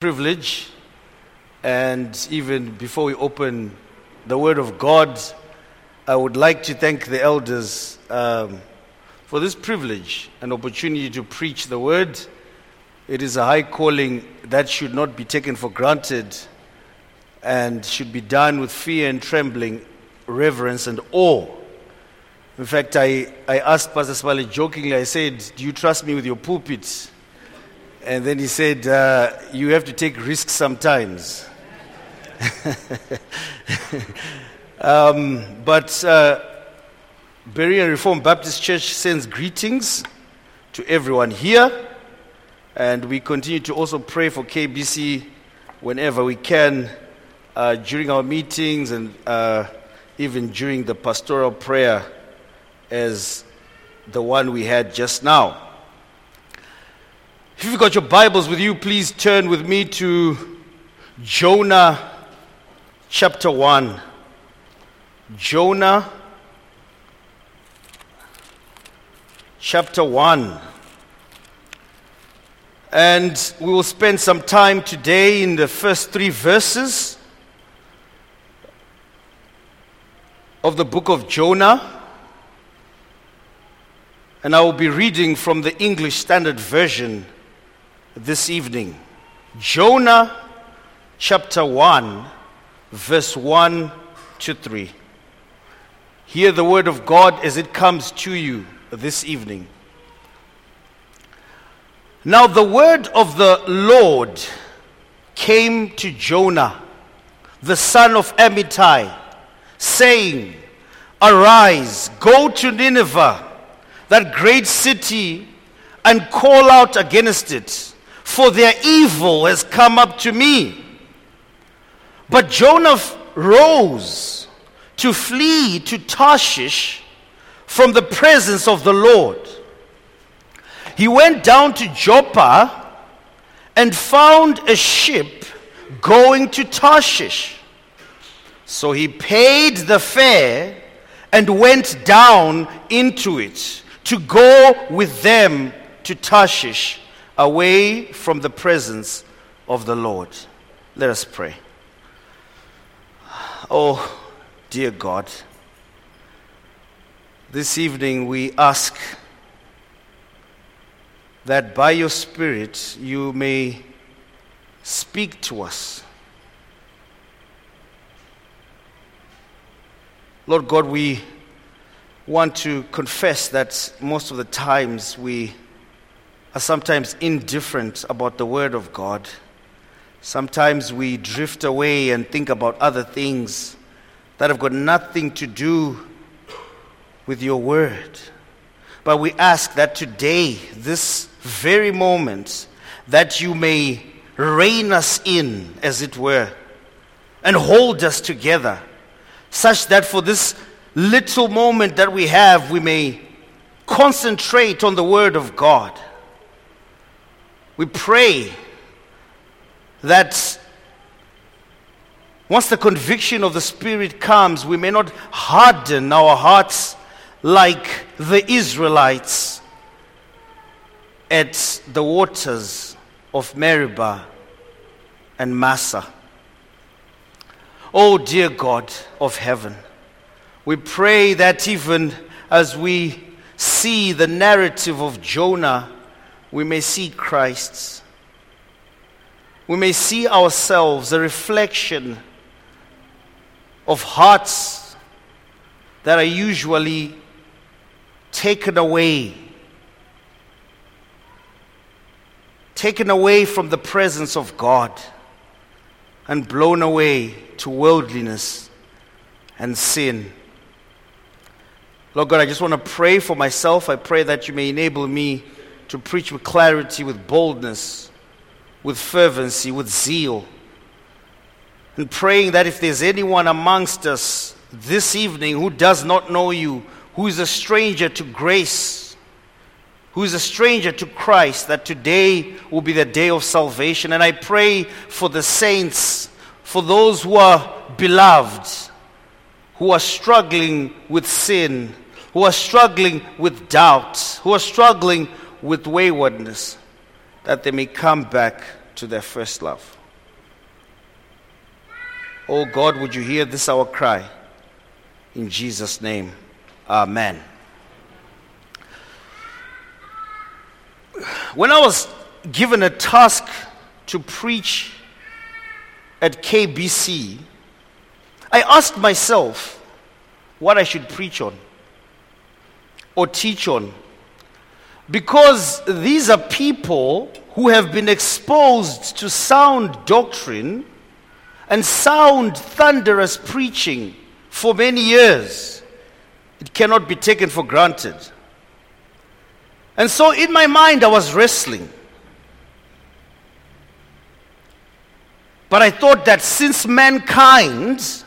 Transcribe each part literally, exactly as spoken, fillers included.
Privilege, and even before we open the Word of God, I would like to thank the elders um, for this privilege and opportunity to preach the Word. It is a high calling that should not be taken for granted and should be done with fear and trembling, reverence and awe. In fact, I, I asked Pastor Smiley jokingly, I said, "Do you trust me with your pulpit?" And then he said, uh, you have to take risks sometimes. um, but uh, Berean Reform Baptist Church sends greetings to everyone here. And we continue to also pray for K B C whenever we can uh, during our meetings and uh, even during the pastoral prayer as the one we had just now. If you've got your Bibles with you, please turn with me to Jonah chapter one. Jonah chapter one. And we will spend some time today in the first three verses of the book of Jonah. And I will be reading from the English Standard Version this evening. Jonah chapter one, verse one to three. Hear the word of God as it comes to you this evening. Now the word of the Lord came to Jonah, the son of Amittai, saying, "Arise, go to Nineveh, that great city, and call out against it, for their evil has come up to me." But Jonah rose to flee to Tarshish from the presence of the Lord. He went down to Joppa and found a ship going to Tarshish. So he paid the fare and went down into it to go with them to Tarshish, away from the presence of the Lord. Let us pray. Oh, dear God, this evening we ask that by your Spirit you may speak to us. Lord God, we want to confess that most of the times we are sometimes indifferent about the Word of God. Sometimes we drift away and think about other things that have got nothing to do with your Word. But we ask that today, this very moment, that you may rein us in, as it were, and hold us together, such that for this little moment that we have, we may concentrate on the Word of God. We pray that once the conviction of the Spirit comes, we may not harden our hearts like the Israelites at the waters of Meribah and Massa. Oh, dear God of heaven, we pray that even as we see the narrative of Jonah, we may see Christ. We may see ourselves a reflection of hearts that are usually taken away, taken away from the presence of God and blown away to worldliness and sin. Lord God, I just want to pray for myself. I pray that you may enable me to preach with clarity, with boldness, with fervency, with zeal. And praying that if there's anyone amongst us this evening who does not know you, who is a stranger to grace, who is a stranger to Christ, that today will be the day of salvation. And I pray for the saints, for those who are beloved, who are struggling with sin, who are struggling with doubt, who are struggling with waywardness, that they may come back to their first love. Oh God, would you hear this our cry? In Jesus' name, amen. When I was given a task to preach at K B C, I asked myself what I should preach on or teach on, because these are people who have been exposed to sound doctrine and sound thunderous preaching for many years. It cannot be taken for granted. And so in my mind I was wrestling. But I thought that since mankind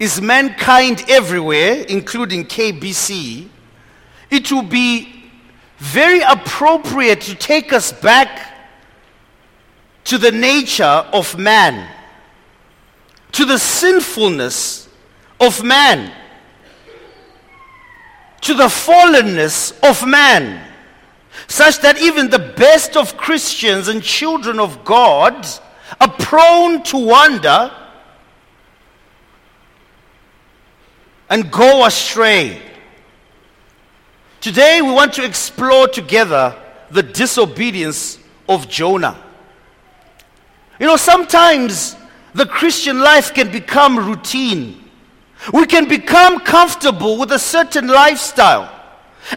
is mankind everywhere, including K B C, it will be very appropriate to take us back to the nature of man, to the sinfulness of man, to the fallenness of man, such that even the best of Christians and children of God are prone to wander and go astray. Today we want to explore together the disobedience of Jonah. You know, sometimes the Christian life can become routine. We can become comfortable with a certain lifestyle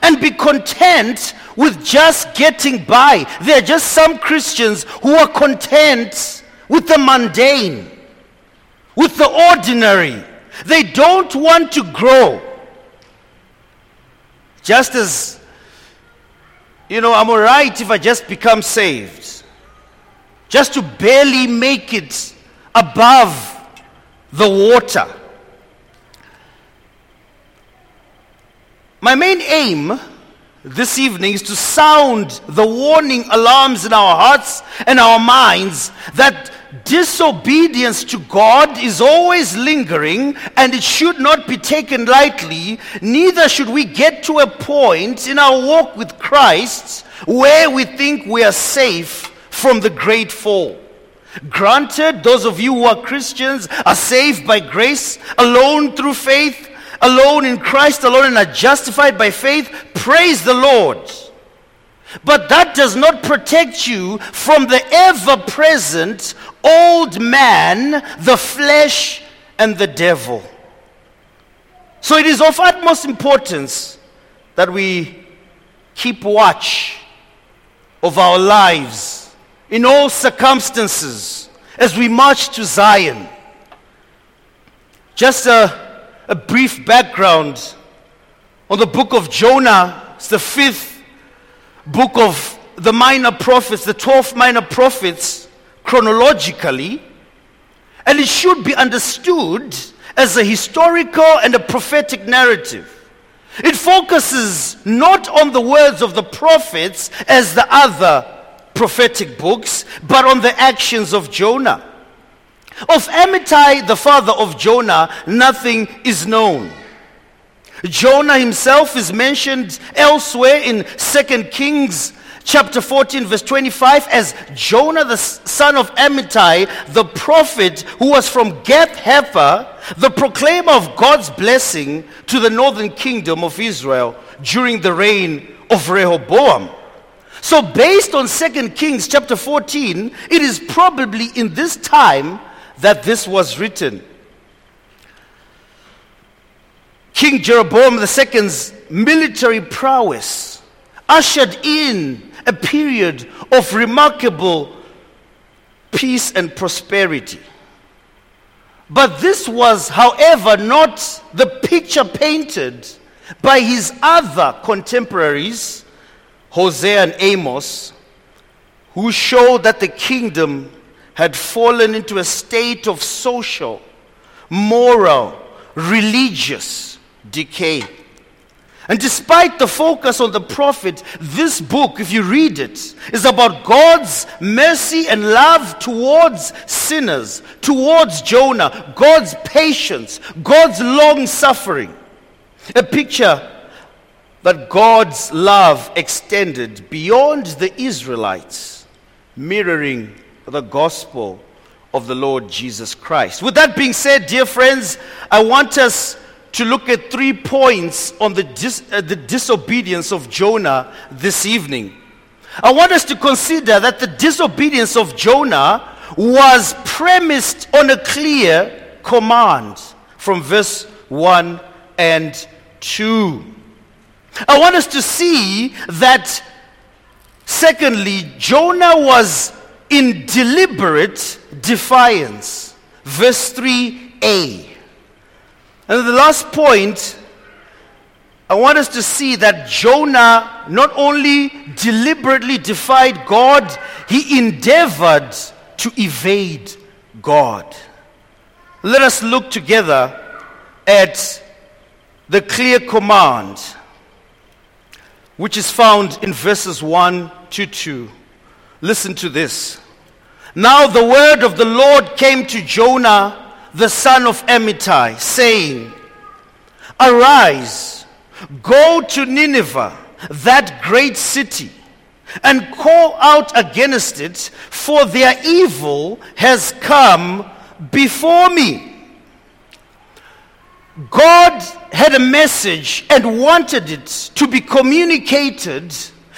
and be content with just getting by. There are just some Christians who are content with the mundane, with the ordinary. They don't want to grow. Just as, you know, I'm all right if I just become saved, just to barely make it above the water. My main aim this evening is to sound the warning alarms in our hearts and our minds that disobedience to God is always lingering, and it should not be taken lightly. Neither should we get to a point in our walk with Christ where we think we are safe from the great fall. Granted, those of you who are Christians are saved by grace, alone through faith, alone in Christ alone, and are justified by faith. Praise the Lord. But that does not protect you from the ever-present old man, the flesh, and the devil. So it is of utmost importance that we keep watch of our lives in all circumstances as we march to Zion. Just a, a brief background on the book of Jonah. It's the fifth book of the minor prophets, the twelve minor prophets, chronologically, and it should be understood as a historical and a prophetic narrative. It focuses not on the words of the prophets as the other prophetic books, but on the actions of Jonah. Of Amittai, the father of Jonah, nothing is known. Jonah himself is mentioned elsewhere in Second Kings chapter fourteen verse twenty-five as Jonah the son of Amittai, the prophet who was from Gath-Hepher, the proclaimer of God's blessing to the northern kingdom of Israel during the reign of Rehoboam. So based on Second Kings chapter fourteen, it is probably in this time that this was written. King Jeroboam the second's military prowess ushered in a period of remarkable peace and prosperity. But this was, however, not the picture painted by his other contemporaries, Hosea and Amos, who showed that the kingdom had fallen into a state of social, moral, religious decay. And despite the focus on the prophet, this book, if you read it, is about God's mercy and love towards sinners, towards Jonah, God's patience, God's long suffering. A picture that God's love extended beyond the Israelites mirroring the gospel of the Lord Jesus Christ. With that being said, dear friends, I want us to look at three points on the, dis- uh, the disobedience of Jonah this evening. I want us to consider that the disobedience of Jonah was premised on a clear command from verse one and two. I want us to see that, secondly, Jonah was in deliberate defiance. Verse three a. And the last point, I want us to see that Jonah not only deliberately defied God, he endeavored to evade God. Let us look together at the clear command, which is found in verses one to two. Listen to this. Now the word of the Lord came to Jonah, the son of Amittai, saying, Arise, go to Nineveh, that great city, and call out against it, for their evil has come before me. God had a message and wanted it to be communicated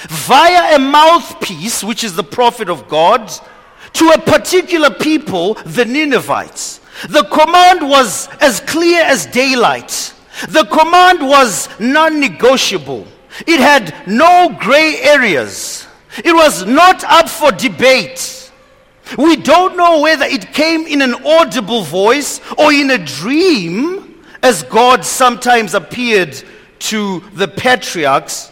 via a mouthpiece, which is the prophet of God, to a particular people, the Ninevites. The command was as clear as daylight. The command was non-negotiable. It had no gray areas. It was not up for debate. We don't know whether it came in an audible voice or in a dream, as God sometimes appeared to the patriarchs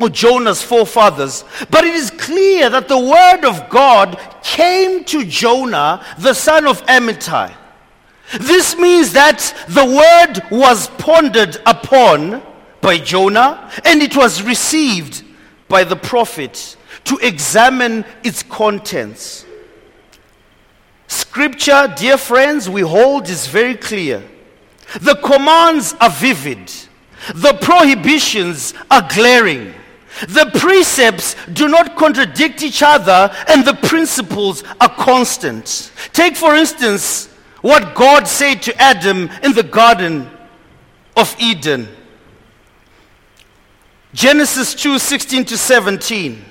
or Jonah's forefathers. But it is clear that the word of God came to Jonah, the son of Amittai. This means that the word was pondered upon by Jonah, and it was received by the prophet to examine its contents. Scripture, dear friends, we hold is very clear. The commands are vivid. The prohibitions are glaring. The precepts do not contradict each other, and the principles are constant. Take, for instance, what God said to Adam in the Garden of Eden. Genesis two sixteen to seventeen.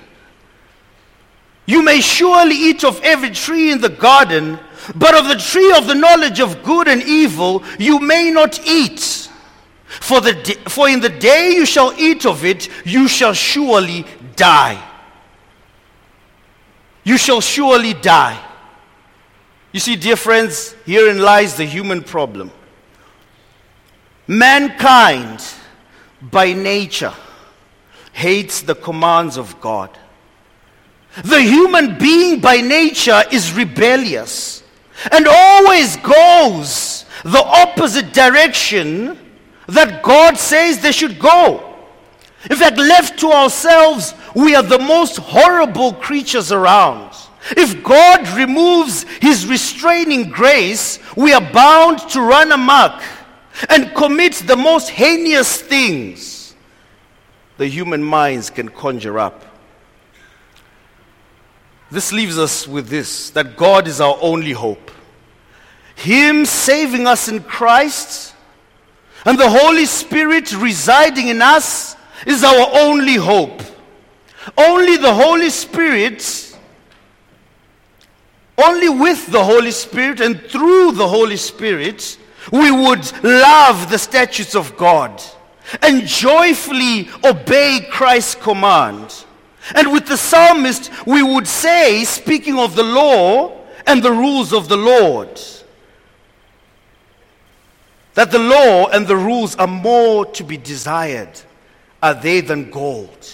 You may surely eat of every tree in the garden, but of the tree of the knowledge of good and evil you may not eat. For the de- for in the day you shall eat of it, you shall surely die. You shall surely die. You see, dear friends, herein lies the human problem. Mankind, by nature, hates the commands of God. The human being by nature is rebellious and always goes the opposite direction that God says they should go. In fact, left to ourselves, we are the most horrible creatures around. If God removes his restraining grace, we are bound to run amok and commit the most heinous things the human minds can conjure up. This leaves us with this, that God is our only hope. Him saving us in Christ and the Holy Spirit residing in us is our only hope. Only the Holy Spirit, only with the Holy Spirit and through the Holy Spirit, we would love the statutes of God and joyfully obey Christ's command. And with the psalmist, we would say, speaking of the law and the rules of the Lord, that the law and the rules are more to be desired, are they than gold,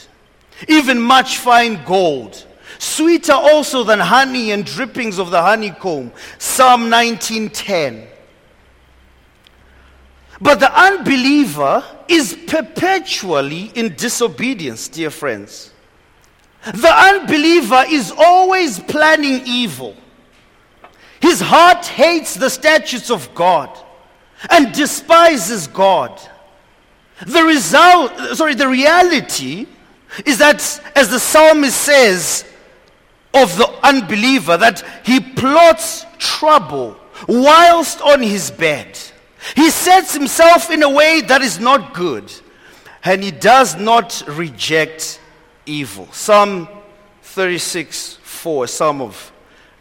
even much fine gold, sweeter also than honey and drippings of the honeycomb. Psalm nineteen ten. But the unbeliever is perpetually in disobedience, dear friends. The unbeliever is always planning evil. His heart hates the statutes of God and despises God. The result, sorry, the reality is that, as the psalmist says, of the unbeliever that he plots trouble whilst on his bed. He sets himself in a way that is not good, and he does not reject evil. Psalm thirty-six four, Psalm of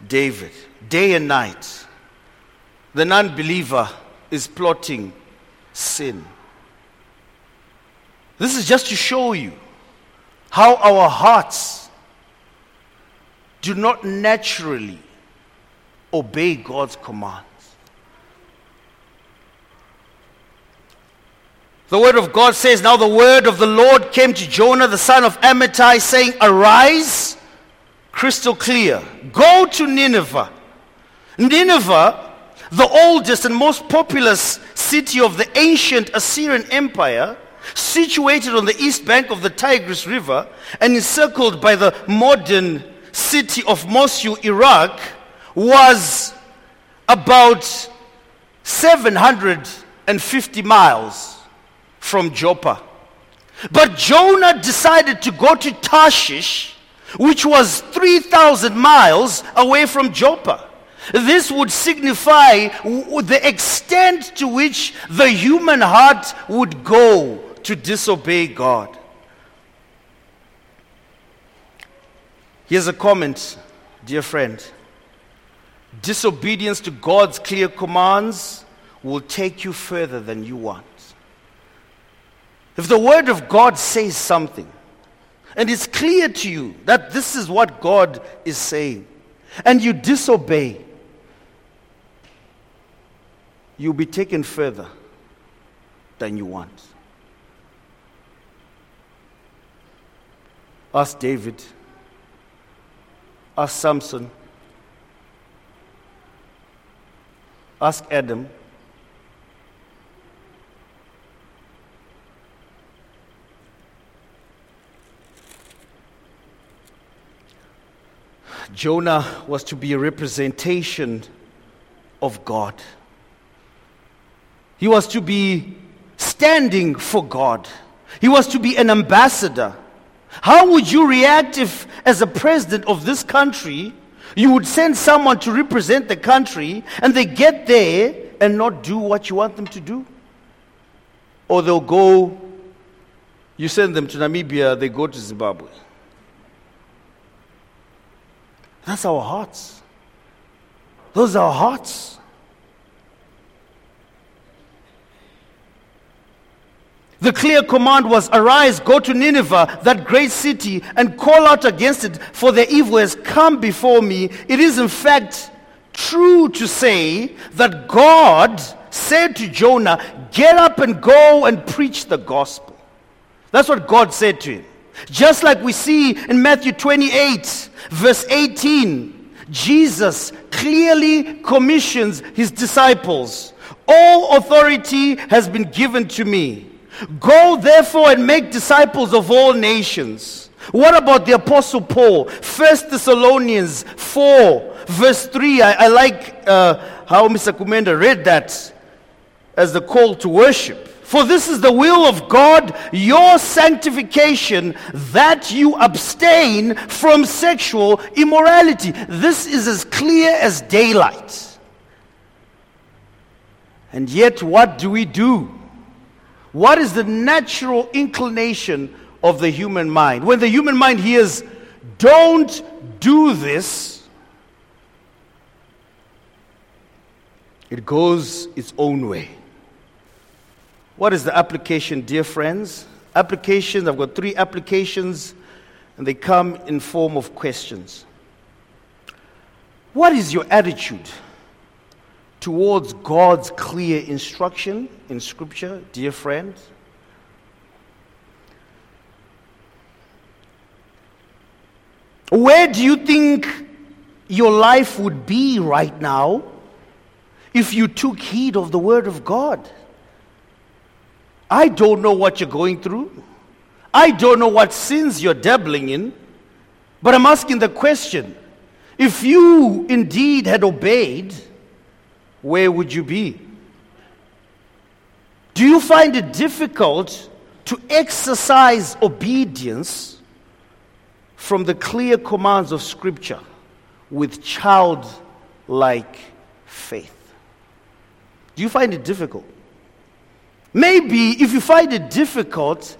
David. Day and night, the non-believer is plotting sin. This is just to show you how our hearts do not naturally obey God's commands. The word of God says, now the word of the Lord came to Jonah, the son of Amittai, saying, arise, crystal clear, go to Nineveh. Nineveh, the oldest and most populous city of the ancient Assyrian Empire, situated on the east bank of the Tigris River and encircled by the modern city of Mosul, Iraq, was about seven hundred fifty miles from Joppa. But Jonah decided to go to Tarshish, which was three thousand miles away from Joppa. This would signify w- the extent to which the human heart would go to disobey God. Here's a comment, dear friend. Disobedience to God's clear commands will take you further than you want. If the word of God says something, and it's clear to you that this is what God is saying, and you disobey, you'll be taken further than you want. Ask David, ask Samson, ask Adam. Jonah was to be a representation of God. He was to be standing for God. He was to be an ambassador. How would you react if, as a president of this country, you would send someone to represent the country and they get there and not do what you want them to do? Or they'll go, you send them to Namibia, they go to Zimbabwe. That's our hearts. Those are our hearts. The clear command was, arise, go to Nineveh, that great city, and call out against it, for their evil has come before me. It is in fact true to say that God said to Jonah, get up and go and preach the gospel. That's what God said to him. Just like we see in Matthew twenty-eight, verse eighteen, Jesus clearly commissions his disciples. All authority has been given to me. Go therefore and make disciples of all nations. What about the Apostle Paul? First Thessalonians four, verse three. I, I like uh, how Mister Kumenda read that as the call to worship. For this is the will of God, your sanctification, that you abstain from sexual immorality. This is as clear as daylight. And yet, what do we do? What is the natural inclination of the human mind? When the human mind hears, don't do this, it goes its own way. What is the application, dear friends? Applications, I've got three applications, and they come in form of questions. What is your attitude towards God's clear instruction in Scripture, dear friends? Where do you think your life would be right now if you took heed of the Word of God? I don't know what you're going through. I don't know what sins you're dabbling in. But I'm asking the question, if you indeed had obeyed, where would you be? Do you find it difficult to exercise obedience from the clear commands of Scripture with childlike faith. Do you find it difficult? Maybe if you find it difficult,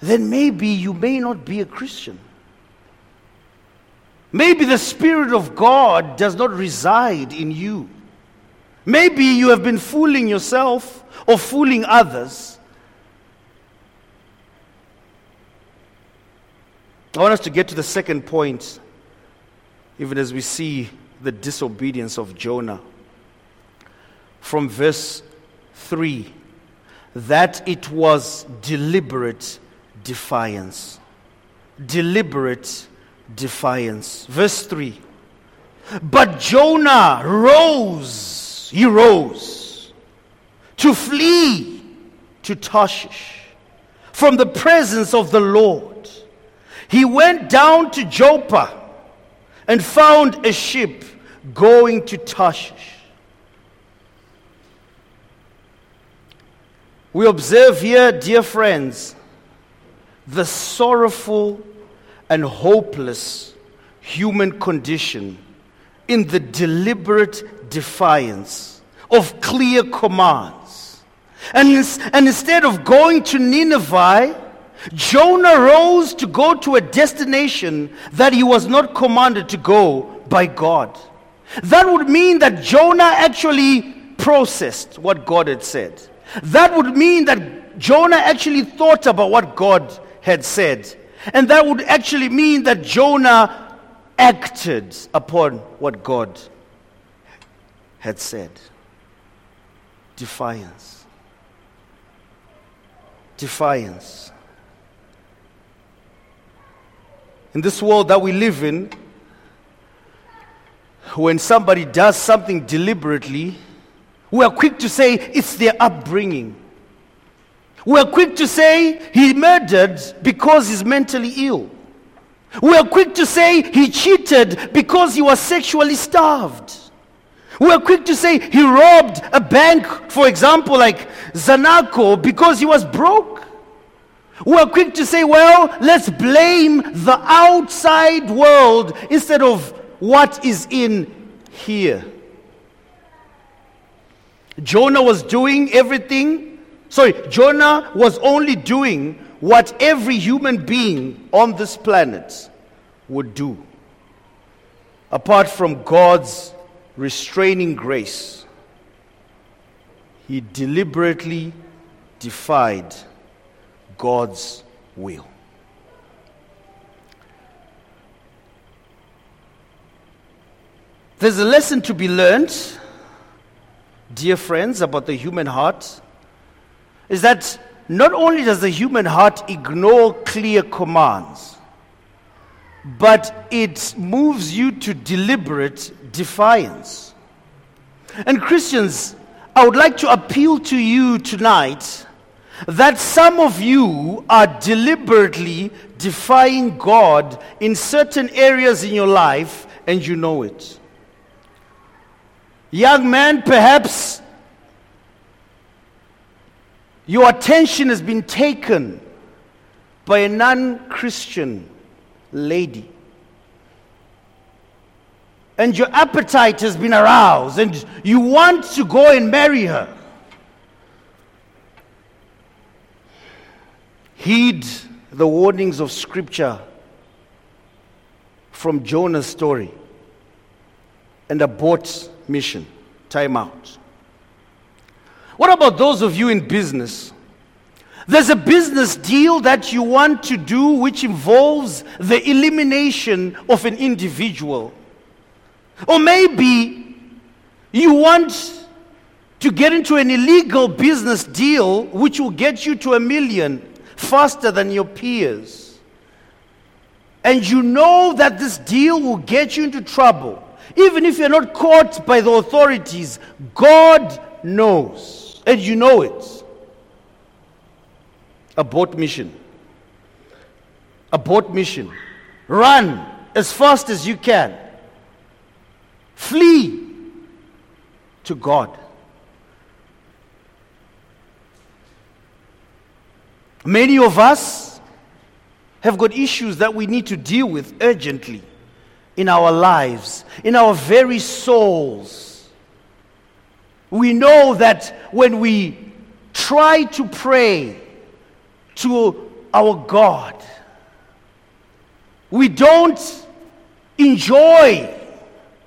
then maybe you may not be a Christian. Maybe the Spirit of God does not reside in you. Maybe you have been fooling yourself or fooling others. I want us to get to the second point, even as we see the disobedience of Jonah. From verse three, that it was deliberate defiance. Deliberate defiance. Verse three, but Jonah rose, he rose to flee to Tarshish from the presence of the Lord. He went down to Joppa and found a ship going to Tarshish. We observe here, dear friends, the sorrowful and hopeless human condition in the deliberate defiance of clear commands. And, ins- and instead of going to Nineveh, Jonah rose to go to a destination that he was not commanded to go by God. That would mean that Jonah actually processed what God had said. That would mean that Jonah actually thought about what God had said. And that would actually mean that Jonah acted upon what God had said. Defiance. Defiance. In this world that we live in, when somebody does something deliberately, we are quick to say it's their upbringing. We are quick to say he murdered because he's mentally ill. We are quick to say he cheated because he was sexually starved. We are quick to say he robbed a bank, for example, like Zanaco, because he was broke. We are quick to say, well, let's blame the outside world instead of what is in here. Jonah was doing everything, sorry, Jonah was only doing what every human being on this planet would do, apart from God's restraining grace. He deliberately defied God's will. There's a lesson to be learned, dear friends, about the human heart, is that not only does the human heart ignore clear commands, but it moves you to deliberate defiance. And Christians, I would like to appeal to you tonight that some of you are deliberately defying God in certain areas in your life, and you know it. Young man, perhaps your attention has been taken by a non-Christian lady. And your appetite has been aroused and you want to go and marry her. Heed the warnings of Scripture from Jonah's story and abort mission. Time out. What about those of you in business? There's a business deal that you want to do which involves the elimination of an individual. Or maybe you want to get into an illegal business deal which will get you to a million faster than your peers. And you know that this deal will get you into trouble. Even if you're not caught by the authorities, God knows, and you know it. Abort mission. Abort mission. Run as fast as you can. Flee to God. Many of us have got issues that we need to deal with urgently in our lives, in our very souls. We know that when we try to pray to our God, we don't enjoy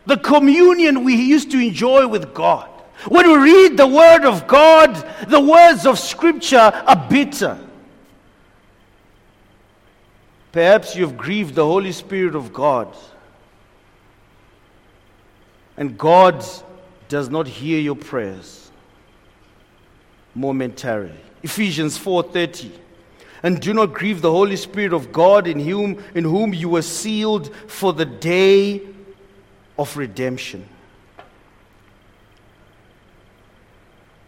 the communion we used to enjoy with God. When we read the Word of God, the words of Scripture are bitter. Perhaps you've grieved the Holy Spirit of God, and God does not hear your prayers momentarily. Ephesians four thirty. And do not grieve the Holy Spirit of God, in whom in whom you were sealed for the day of redemption.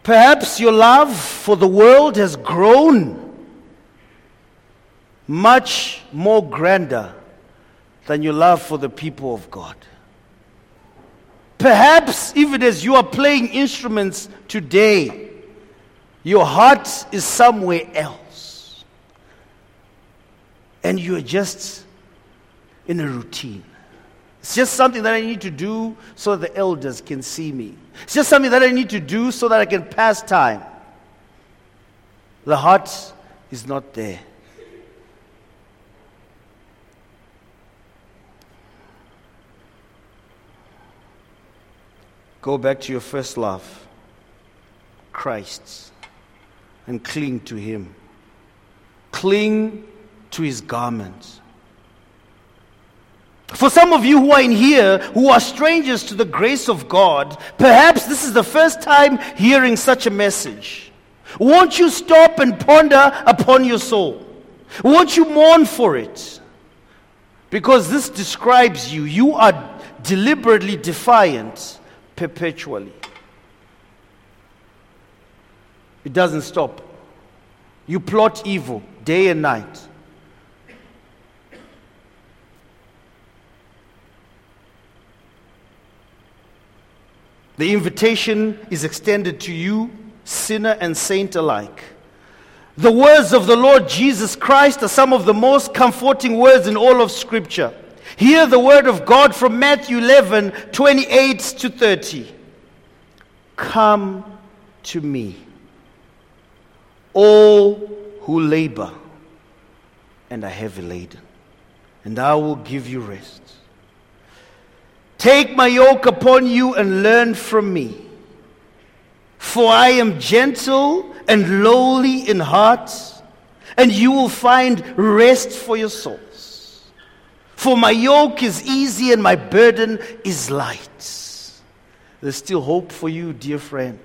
Perhaps your love for the world has grown much more grander than your love for the people of God. Perhaps even as you are playing instruments today, your heart is somewhere else, and you're just in a routine. It's just something that I need to do so that the elders can see me. It's just something that I need to do so that I can pass time. The heart is not there. Go back to your first love, Christ, and cling to Him. Cling to His garment. For some of you who are in here, who are strangers to the grace of God, perhaps this is the first time hearing such a message. Won't you stop and ponder upon your soul? Won't you mourn for it? Because this describes you. You are deliberately defiant perpetually. It doesn't stop. You plot evil day and night. The invitation is extended to you, sinner and saint alike. The words of the Lord Jesus Christ are some of the most comforting words in all of Scripture. Hear the word of God from Matthew eleven, twenty-eight to thirty. Come to me, all who labor and are heavy laden, and I will give you rest. Take my yoke upon you and learn from me, for I am gentle and lowly in heart, and you will find rest for your souls. For my yoke is easy and my burden is light. There's still hope for you, dear friend.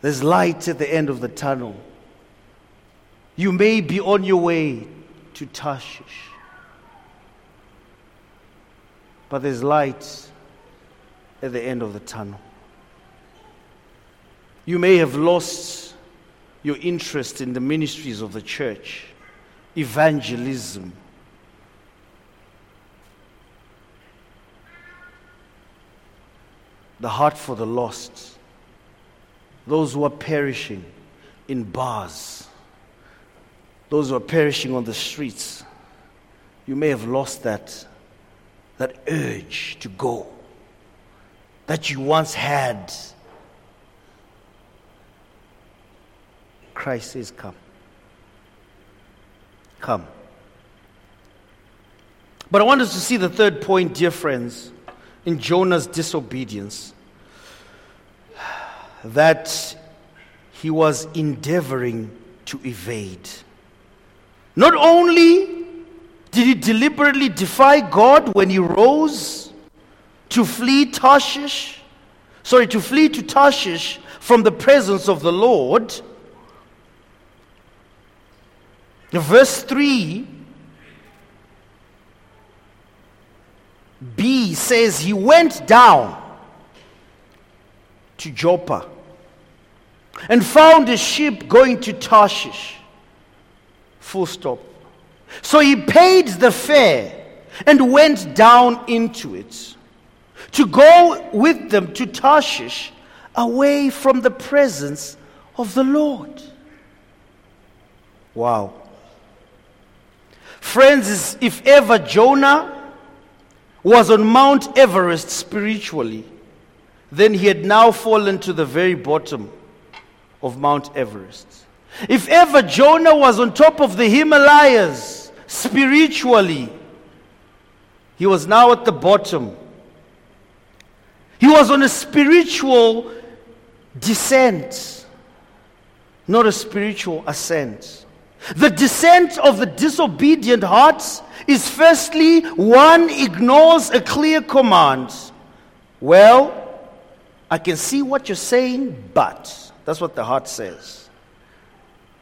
There's light at the end of the tunnel. You may be on your way to Tarshish, but there's light at the end of the tunnel. You may have lost your interest in the ministries of the church, evangelism. The heart for the lost, those who are perishing in bars, those who are perishing on the streets. You may have lost that. That urge to go that you once had. Christ says, come. Come. But I want us to see the third point, dear friends, in Jonah's disobedience, that he was endeavoring to evade. Not only did he deliberately defy God when he rose to flee Tarshish? Sorry, to flee to Tarshish from the presence of the Lord. Verse three b says he went down to Joppa and found a ship going to Tarshish. Full stop. So he paid the fare and went down into it to go with them to Tarshish, away from the presence of the Lord. Wow. Friends, if ever Jonah was on Mount Everest spiritually, then he had now fallen to the very bottom of Mount Everest. If ever Jonah was on top of the Himalayas spiritually, he was now at the bottom. He was on a spiritual descent, not a spiritual ascent. The descent of the disobedient heart is firstly, one ignores a clear command. Well, I can see what you're saying, but. That's what the heart says.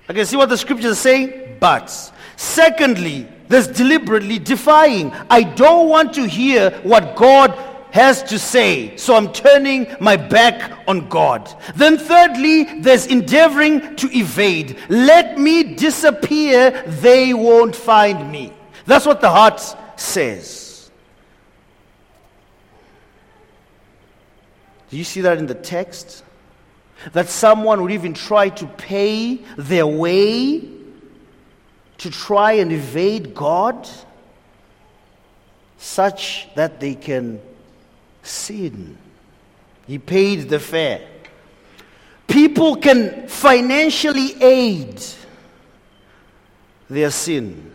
I can see what the scriptures say, but. Secondly, there's deliberately defying. I don't want to hear what God has to say, so I'm turning my back on God. Then thirdly, there's endeavoring to evade. Let me disappear, they won't find me. That's what the heart says. Do you see that in the text? That someone would even try to pay their way to try and evade God, such that they can sin. He paid the fare. People can financially aid their sin.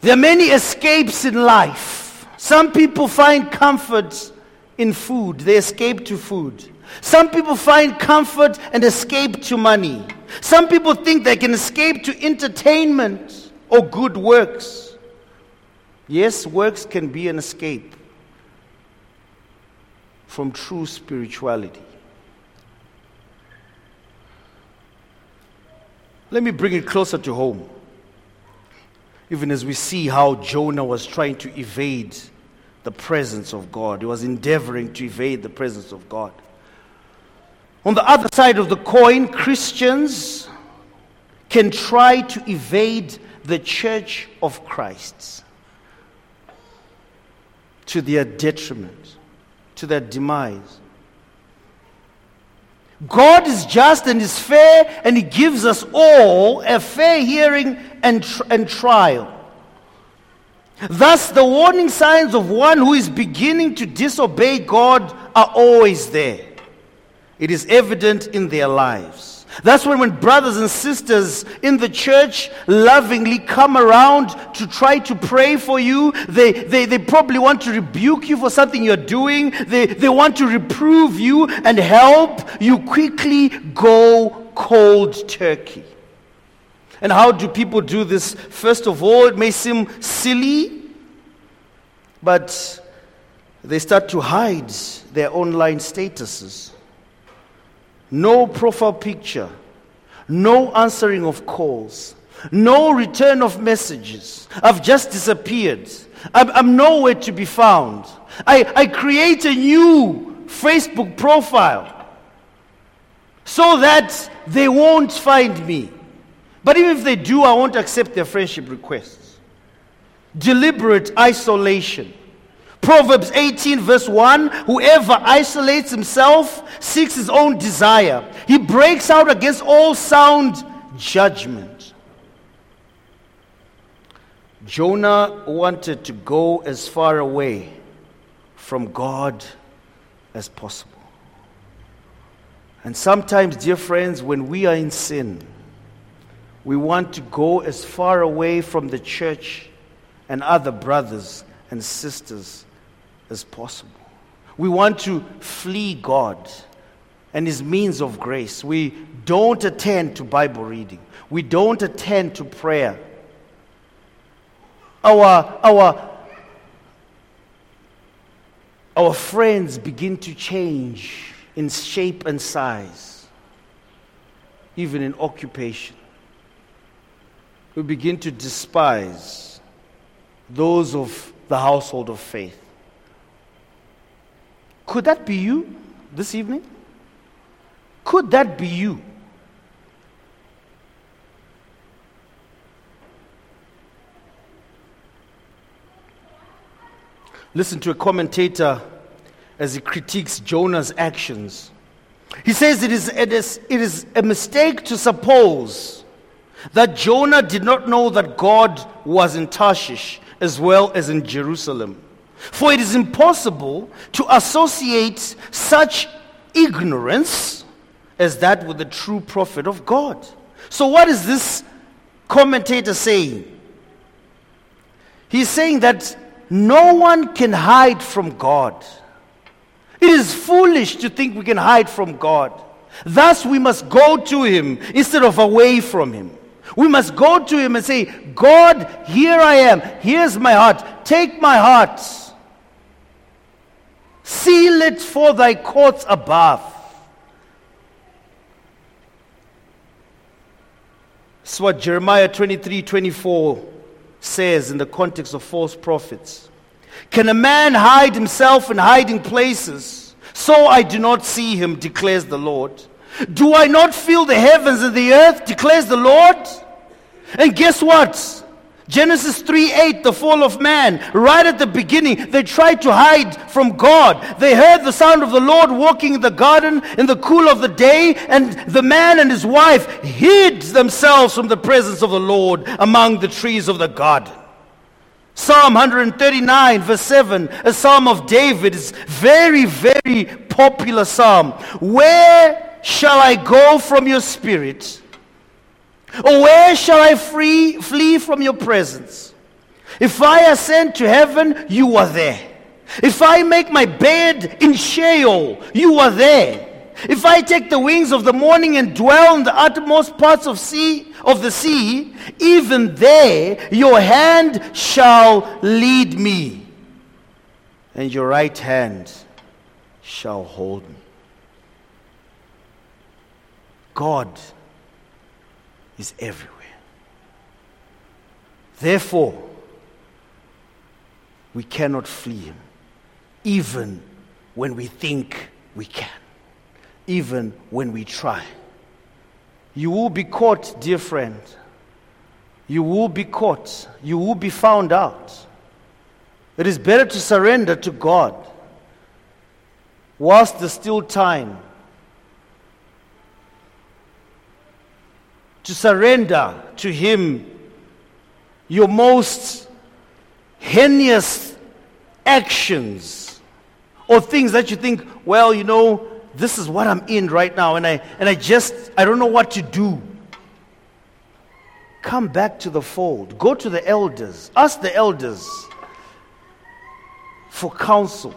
There are many escapes in life. Some people find comfort in food. They escape to food. Some people find comfort and escape to money. Some people think they can escape to entertainment or good works. Yes, works can be an escape from true spirituality. Let me bring it closer to home, even as we see how Jonah was trying to evade the presence of God. He was endeavoring to evade the presence of God. On the other side of the coin, Christians can try to evade the church of Christ to their detriment, to their demise. God is just and is fair, and He gives us all a fair hearing and, tr- and trial. Thus, the warning signs of one who is beginning to disobey God are always there. It is evident in their lives. That's when, when brothers and sisters in the church lovingly come around to try to pray for you, they, they, they probably want to rebuke you for something you're doing. They, they want to reprove you and help you quickly go cold turkey. And how do people do this? First of all, it may seem silly, but they start to hide their online statuses. No profile picture, no answering of calls, no return of messages. I've just disappeared. I'm, I'm nowhere to be found. I, I create a new Facebook profile so that they won't find me. But even if they do, I won't accept their friendship requests. Deliberate isolation. Proverbs eighteen verse one, whoever isolates himself seeks his own desire. He breaks out against all sound judgment. Jonah wanted to go as far away from God as possible. And sometimes, dear friends, when we are in sin, we want to go as far away from the church and other brothers and sisters as possible. We want to flee God and His means of grace. We don't attend to Bible reading. We don't attend to prayer. Our, our, our friends begin to change in shape and size, even in occupation. We begin to despise those of the household of faith. Could that be you this evening? Could that be you? Listen to a commentator as he critiques Jonah's actions. He says it is, it is, it is a mistake to suppose that Jonah did not know that God was in Tarshish as well as in Jerusalem. For it is impossible to associate such ignorance as that with the true prophet of God. So what is this commentator saying? He's saying that no one can hide from God. It is foolish to think we can hide from God. Thus we must go to him instead of away from him. We must go to him and say, God, here I am. Here's my heart. Take my heart. Seal it for thy courts above. That's what Jeremiah twenty-three twenty-four says in the context of false prophets. Can a man hide himself in hiding places? So I do not see him, declares the Lord. Do I not feel the heavens and the earth, declares the Lord? And guess what? Genesis three eight, the fall of man, right at the beginning, they tried to hide from God. They heard the sound of the Lord walking in the garden in the cool of the day, and the man and his wife hid themselves from the presence of the Lord among the trees of the garden. Psalm one thirty-nine, verse seven, a psalm of David. It's very, very popular psalm. Where shall I go from your spirit? Or where shall I free, flee from your presence? If I ascend to heaven, you are there. If I make my bed in Sheol, you are there. If I take the wings of the morning and dwell in the uttermost parts of sea of the sea, even there your hand shall lead me, and your right hand shall hold me. God is everywhere. Therefore, we cannot flee him, even when we think we can. Even when we try. You will be caught, dear friend. You will be caught. You will be found out. It is better to surrender to God whilst there's still time. To surrender to him your most heinous actions or things that you think, well, you know, this is what I'm in right now, and I and I just, I don't know what to do. Come back to the fold. Go to the elders. Ask the elders for counsel.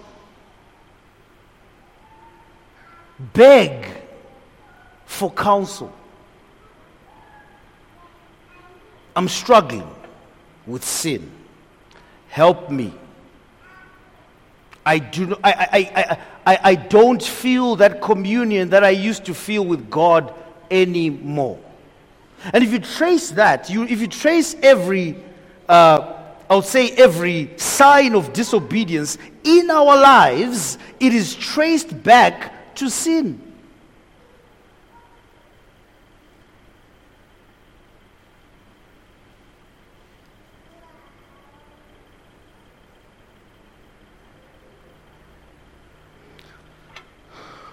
Beg for counsel. I'm struggling with sin. Help me. I do. I, I, I, I, I don't feel that communion that I used to feel with God anymore. And if you trace that, you if you trace every, uh, I would say every sign of disobedience in our lives, it is traced back to sin.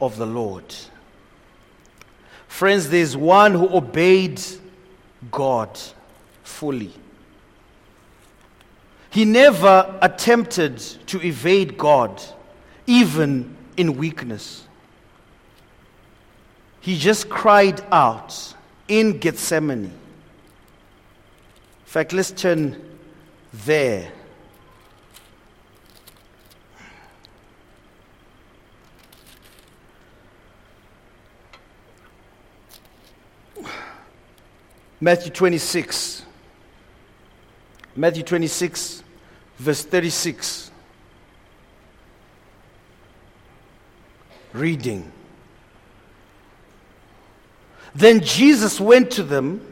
of the Lord. Friends, there's one who obeyed God fully. He never attempted to evade God, even in weakness. He just cried out in Gethsemane. In fact, let's turn there. Matthew twenty-six, Matthew twenty-six, verse thirty-six, reading. Then Jesus went to them,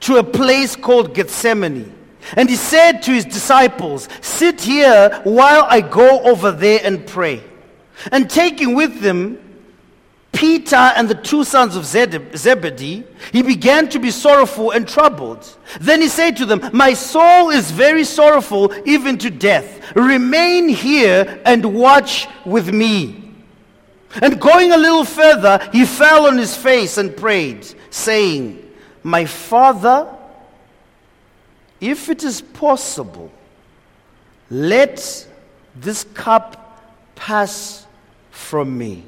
to a place called Gethsemane. And he said to his disciples, "Sit here while I go over there and pray." And taking with him Peter and the two sons of Zebedee, he began to be sorrowful and troubled. Then he said to them, "My soul is very sorrowful, even to death. Remain here and watch with me." And going a little further, he fell on his face and prayed, saying, "My Father, if it is possible, let this cup pass from me.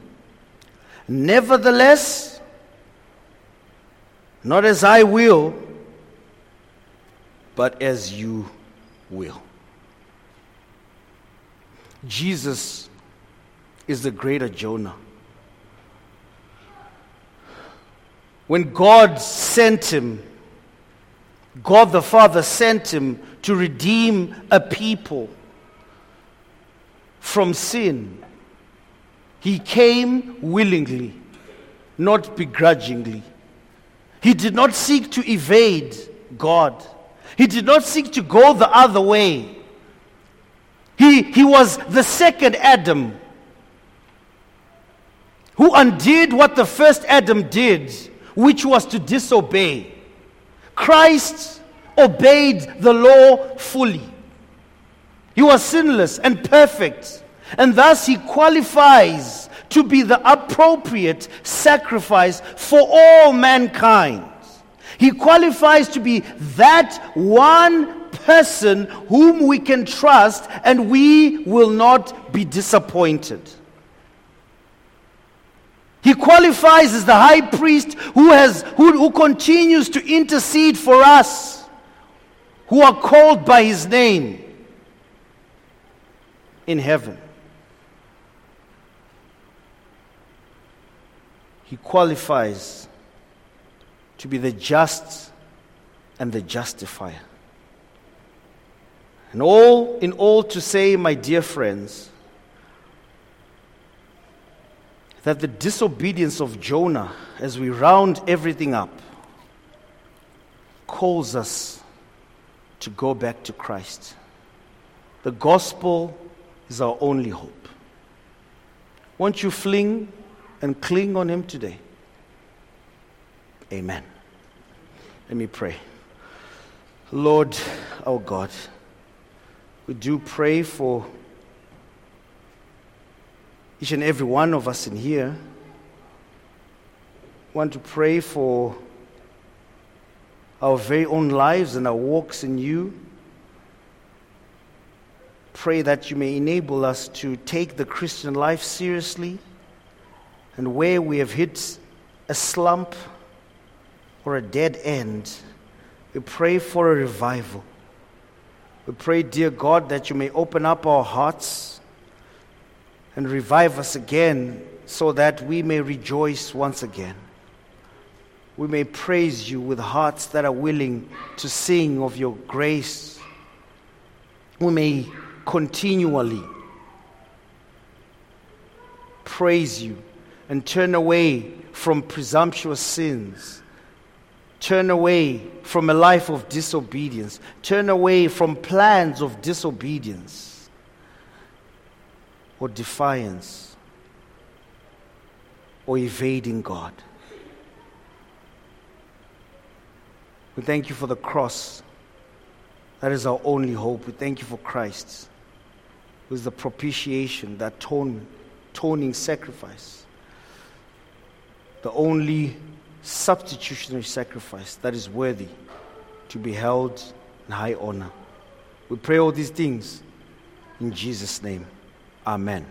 Nevertheless, not as I will, but as you will." Jesus is the greater Jonah. When God sent him, God the Father sent him to redeem a people from sin. He came willingly, not begrudgingly. He did not seek to evade God. He did not seek to go the other way. He, he was the second Adam, who undid what the first Adam did, which was to disobey. Christ obeyed the law fully. He was sinless and perfect, and thus he qualifies to be the appropriate sacrifice for all mankind. He qualifies to be that one person whom we can trust, and we will not be disappointed. He qualifies as the high priest who has who, who continues to intercede for us who are called by his name in heaven. He qualifies to be the just and the justifier. And all in all to say, my dear friends, that the disobedience of Jonah, as we round everything up, calls us to go back to Christ. The gospel is our only hope. Won't you fling and cling on him today? Amen. Let me pray. Lord, our God, we do pray for each and every one of us in here. I want to pray for our very own lives and our walks in you. Pray that you may enable us to take the Christian life seriously, and where we have hit a slump or a dead end, we pray for a revival. We pray, dear God, that you may open up our hearts and revive us again, so that we may rejoice once again. We may praise you with hearts that are willing to sing of your grace. We may continually praise you and turn away from presumptuous sins. Turn away from a life of disobedience. Turn away from plans of disobedience or defiance, or evading God. We thank you for the cross. That is our only hope. We thank you for Christ, who is the propitiation, the atonement, atoning sacrifice, the only substitutionary sacrifice that is worthy to be held in high honor. We pray all these things in Jesus' name. Amen.